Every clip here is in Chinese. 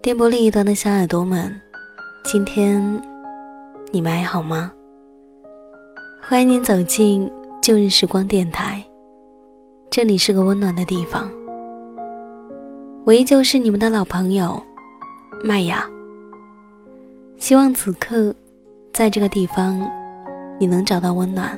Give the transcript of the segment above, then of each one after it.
电波另一端的小耳朵们，今天你们还好吗？欢迎您走进旧日时光电台，这里是个温暖的地方。我依旧是你们的老朋友麦雅，希望此刻在这个地方你能找到温暖，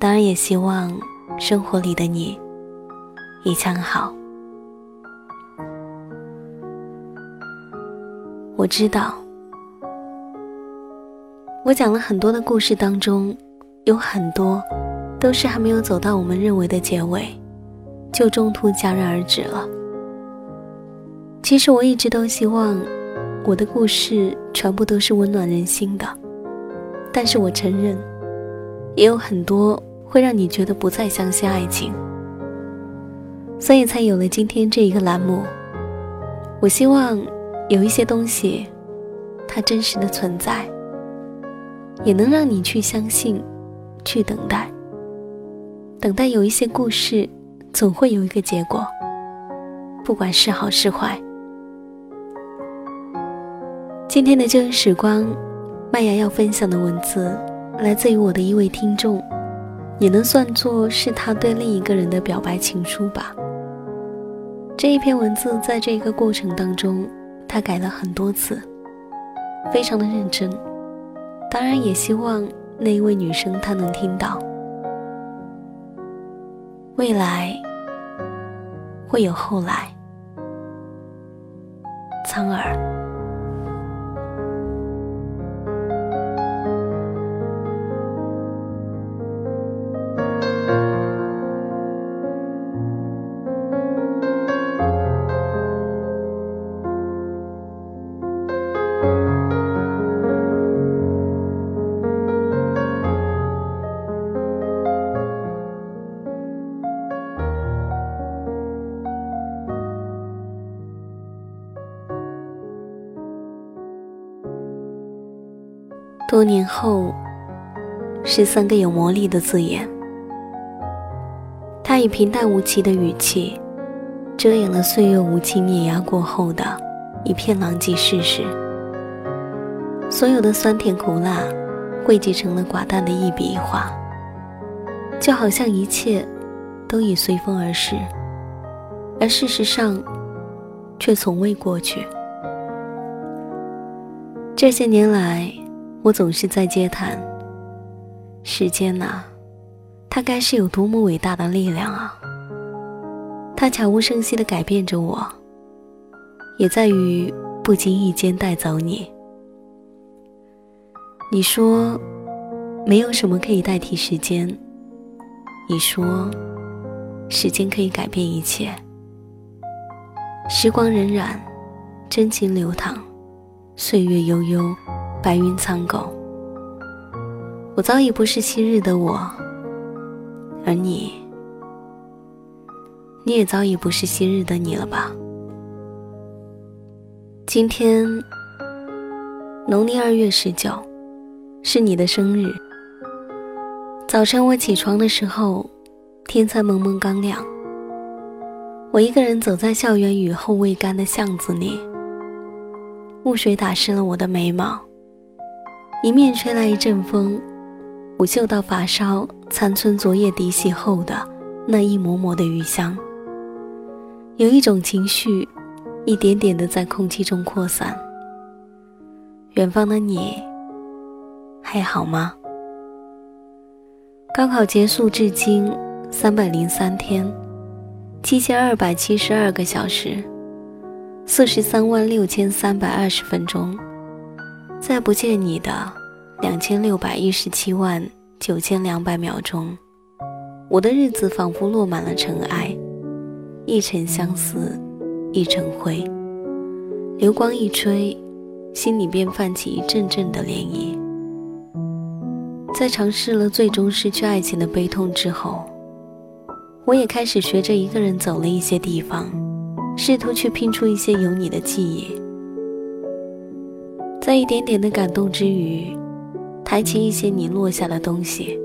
当然也希望生活里的你一切好。我知道，我讲了很多的故事当中，有很多都是还没有走到我们认为的结尾，就中途戛然而止了。其实我一直都希望我的故事全部都是温暖人心的，但是我承认，也有很多会让你觉得不再相信爱情，所以才有了今天这一个栏目。我希望有一些东西它真实的存在，也能让你去相信，去等待，等待有一些故事总会有一个结果，不管是好是坏。今天的旧日时光，麦芽要分享的文字来自于我的一位听众，也能算作是他对另一个人的表白情书吧。这一篇文字在这个过程当中他改了很多次，非常的认真，当然也希望那一位女生她能听到。未来会有后来，苍耳。多年后是三个有魔力的字眼，它以平淡无奇的语气遮掩了岁月无情碾压过后的一片狼藉事实，所有的酸甜苦辣汇集成了寡淡的一笔一画，就好像一切都已随风而逝，而事实上却从未过去。这些年来我总是在嗟叹，时间啊，它该是有多么伟大的力量啊！它悄无声息地改变着我，也在于不经意间带走你。你说，没有什么可以代替时间；你说，时间可以改变一切。时光荏苒，真情流淌，岁月悠悠，白云苍狗。我早已不是昔日的我，而你也早已不是昔日的你了吧。今天农历2月19日是你的生日。早晨我起床的时候，天才蒙蒙刚亮，我一个人走在校园雨后未干的巷子里，雾水打湿了我的眉毛，一面吹来一阵风，我嗅到发梢残存昨夜涤洗后的那一抹抹的余香，有一种情绪一点点地在空气中扩散。远方的你还好吗？高考结束至今303天，7272个小时，436320分钟，再不见你的26179200秒钟，我的日子仿佛落满了尘埃，一尘相思一尘灰，流光一吹，心里便泛起一阵阵的涟漪。在尝试了最终失去爱情的悲痛之后，我也开始学着一个人走了一些地方，试图去拼出一些有你的记忆。在一点点的感动之余，抬起一些你落下的东西，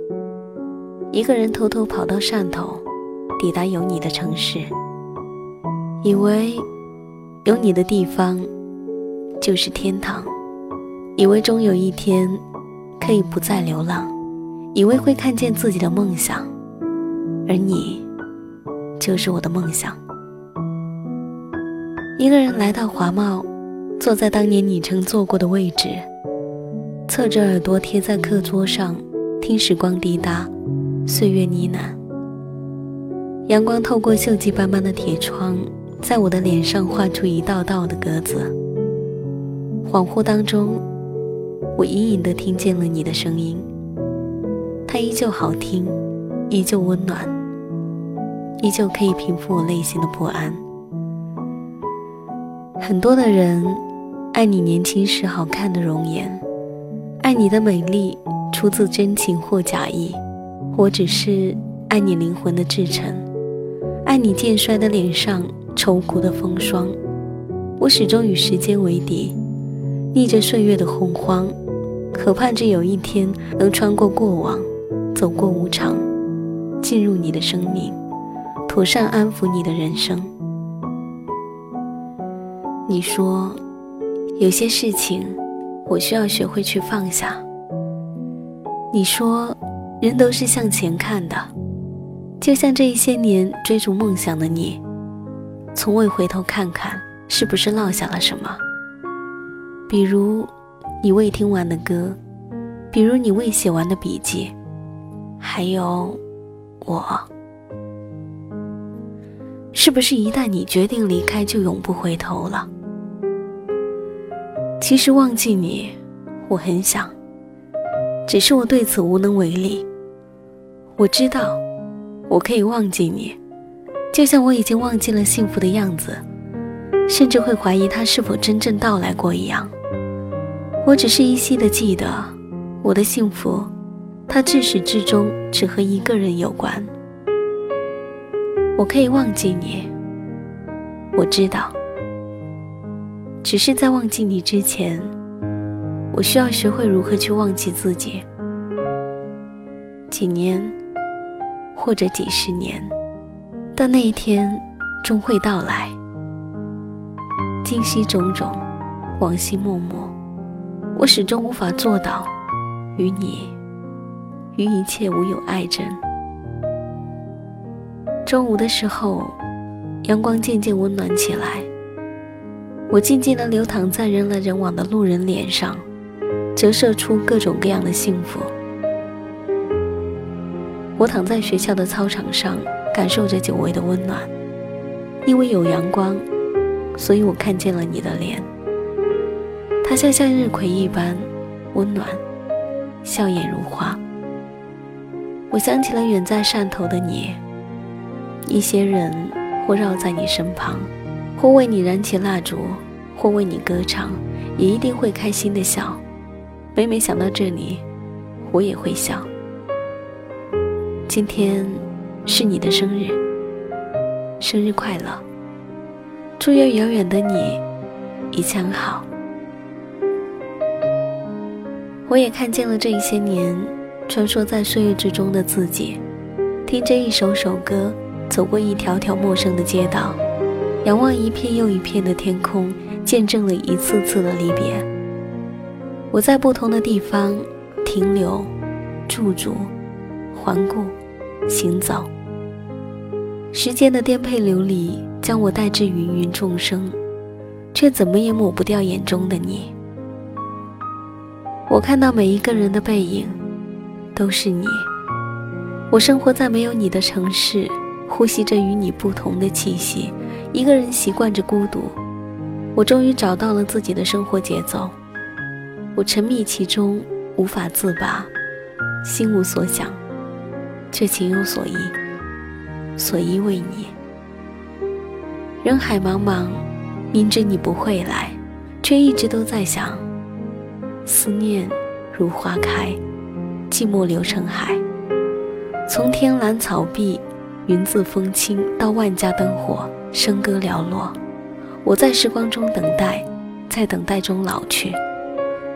一个人偷偷跑到汕头，抵达有你的城市，以为有你的地方就是天堂，以为终有一天可以不再流浪，以为会看见自己的梦想，而你就是我的梦想。一个人来到华贸，坐在当年你曾坐过的位置，侧着耳朵贴在课桌上，听时光滴答，岁月呢喃。阳光透过锈迹斑斑的铁窗，在我的脸上画出一道道的格子。恍惚当中，我隐隐地听见了你的声音，它依旧好听，依旧温暖，依旧可以平复我内心的不安。很多的人爱你年轻时好看的容颜，爱你的美丽出自真情或假意，我只是爱你灵魂的至诚，爱你渐衰的脸上愁苦的风霜。我始终与时间为敌，逆着岁月的洪荒，可盼着有一天能穿过过往，走过无常，进入你的生命，妥善安抚你的人生。你说，有些事情我需要学会去放下。你说，人都是向前看的，就像这一些年追逐梦想的你，从未回头看看是不是落下了什么，比如你未听完的歌，比如你未写完的笔记，还有我。是不是一旦你决定离开就永不回头了？其实忘记你我很想，只是我对此无能为力。我知道我可以忘记你，就像我已经忘记了幸福的样子，甚至会怀疑它是否真正到来过一样。我只是依稀地记得我的幸福，它至始至终只和一个人有关。我可以忘记你，我知道，只是在忘记你之前，我需要学会如何去忘记自己。几年或者几十年，但那一天终会到来。今夕种种，往昔默默，我始终无法做到与你于一切无有爱憎。中午的时候，阳光渐渐温暖起来，我静静地流淌在人来人往的路人脸上，折射出各种各样的幸福。我躺在学校的操场上，感受着久违的温暖。因为有阳光，所以我看见了你的脸，它像向日葵一般温暖，笑眼如花。我想起了远在汕头的你，一些人或绕在你身旁，或为你燃起蜡烛，或为你歌唱，也一定会开心的笑。每每想到这里，我也会笑。今天是你的生日，生日快乐！祝愿遥远的你一切安好。我也看见了这一些年穿梭在岁月之中的自己，听着一首首歌，走过一条条陌生的街道，仰望一片又一片的天空，见证了一次次的离别。我在不同的地方停留、驻足、环顾、行走。时间的颠沛流离将我带至芸芸众生，却怎么也抹不掉眼中的你。我看到每一个人的背影都是你。我生活在没有你的城市，呼吸着与你不同的气息，一个人习惯着孤独。我终于找到了自己的生活节奏，我沉迷其中无法自拔，心无所想，却情有所依，所依为你。人海茫茫，明知你不会来，却一直都在想。思念如花开，寂寞流成海。从天蓝草碧，云自风轻，到万家灯火，笙歌寥落。我在时光中等待，在等待中老去，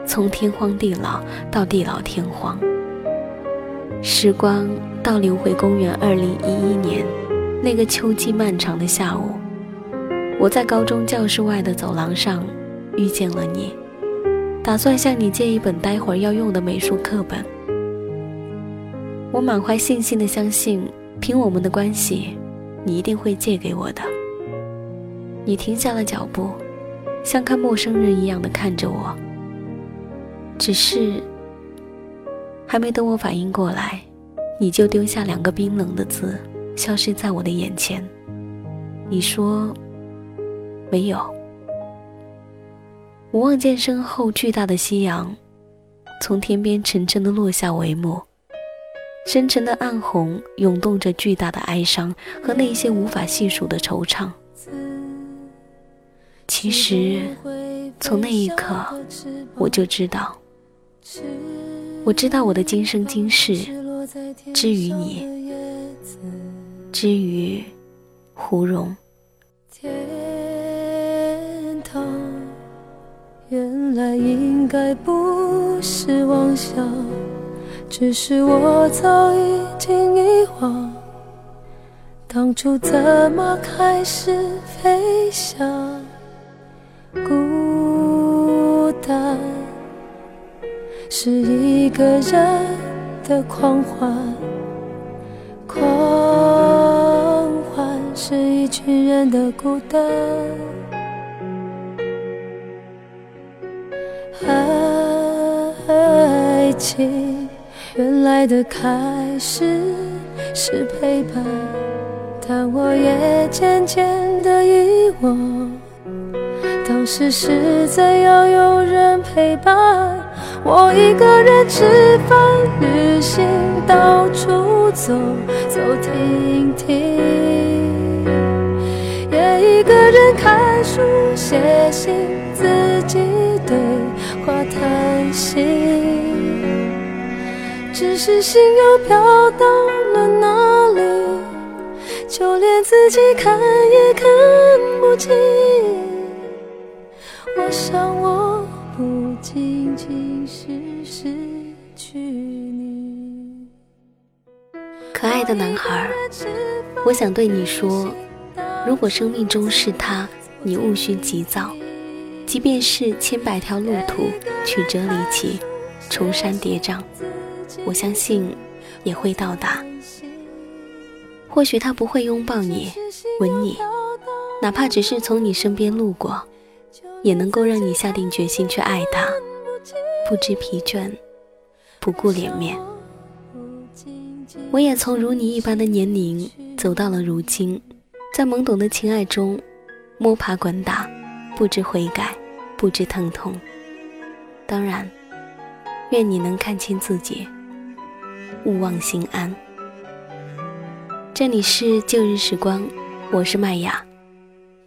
从天荒地老到地老天荒。时光倒流回公元2011年那个秋季漫长的下午，我在高中教室外的走廊上遇见了你，打算向你借一本待会儿要用的美术课本。我满怀信心地相信，凭我们的关系，你一定会借给我的。你停下了脚步，像看陌生人一样地看着我。只是还没等我反应过来，你就丢下2个冰冷的字，消失在我的眼前。你说没有。我望见身后巨大的夕阳从天边沉沉地落下帷幕，深沉的暗红涌动着巨大的哀伤和那些无法细数的惆怅。其实从那一刻我就知道，我的今生今世，之于你，之于胡蓉。天堂原来应该不是妄想，只是我早已经遗忘，当初怎么开始飞翔。孤单是一个人的狂欢，狂欢是一群人的孤单。爱情原来的开始是陪伴，但我也渐渐的遗忘，当时实在要有人陪伴。我一个人吃饭旅行，到处走走停停，也一个人看书写信，自己对话谈心。只是心又飘到了哪里，就连自己看也看不清。我想我不仅仅是失去你。可爱的男孩，我想对你说，如果生命中是他，你勿需急躁，即便是10000条路途，曲折离奇，重山叠嶂，我相信也会到达。或许他不会拥抱你，吻你，哪怕只是从你身边路过，也能够让你下定决心去爱他，不知疲倦，不顾脸面。我也从如你一般的年龄走到了如今，在懵懂的情爱中摸爬滚打，不知悔改，不知疼痛。当然，愿你能看清自己，勿忘心安。这里是旧日时光，我是麦雅。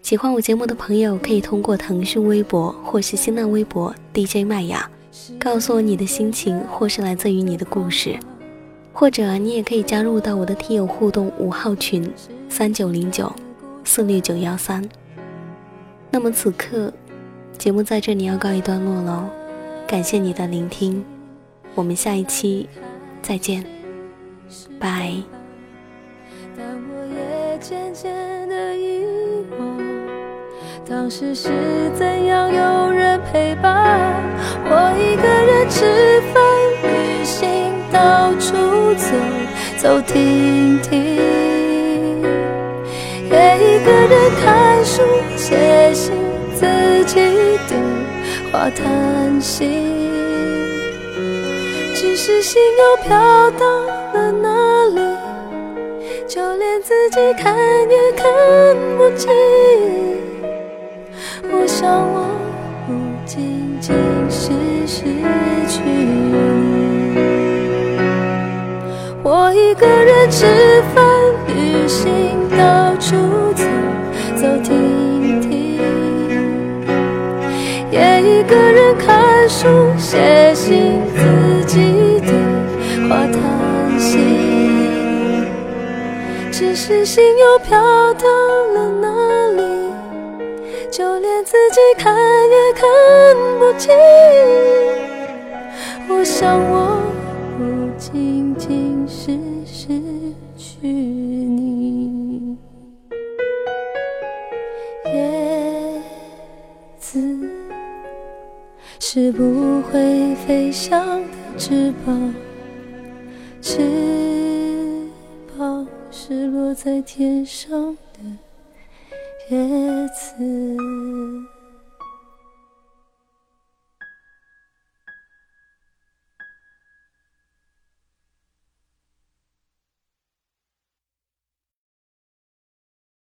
喜欢我节目的朋友可以通过腾讯微博或是新浪微博 DJ 麦雅告诉我你的心情，或是来自于你的故事，或者你也可以加入到我的听友互动5号群3909-46913。那么此刻节目在这里要告一段落喽，感谢你的聆听，我们下一期再见，拜。但我也渐渐的遗忘，当时是怎样有人陪伴。我一个人吃饭旅行，到处走走停停，也一个人看书写信，自己对话谈心。只是心又飘到了哪里，就连自己看也看不清。我想我不仅仅是失去你。我一个人吃饭旅行，到处走走停。学习自己对话叹息，只是心又飘到了哪里，就连自己看也看不清。我想我不仅仅是失去你，叶子是不会飞翔的翅膀，翅膀是落在天上的叶子。